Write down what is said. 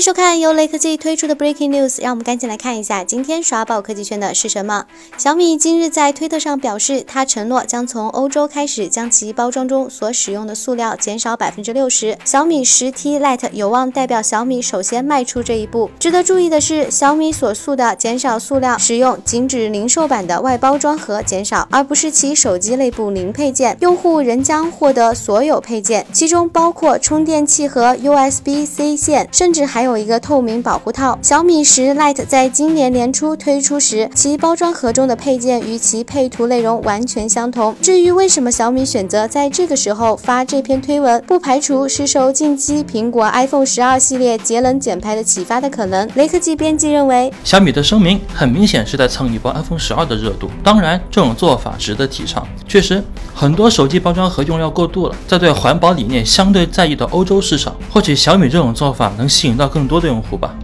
迎收看由雷科技推出的 Breaking News， 让我们赶紧来看一下今天刷爆科技圈的是什么。小米今日在推特上表示，它承诺将从欧洲开始将其包装中所使用的塑料减少 60%。小米 10T Lite 有望代表小米首先迈出这一步。值得注意的是，小米所述的减少塑料使用仅指零售版的外包装盒减少，而不是其手机内部零配件。用户仍将获得所有配件，其中包括充电器和 USB-C 线，甚至还有一个透明保护套。小米10 Lite 在今年年初推出时，其包装盒中的配件与其配图内容完全相同。至于为什么小米选择在这个时候发这篇推文，不排除是受近期苹果 iPhone 12系列节能减排的启发的可能。雷科技编辑认为，小米的声明很明显是在蹭一波 iPhone 12的热度。当然，这种做法值得提倡。确实，很多手机包装盒用料过度了，在对环保理念相对在意的欧洲市场，或许小米这种做法能吸引到更多的用户吧。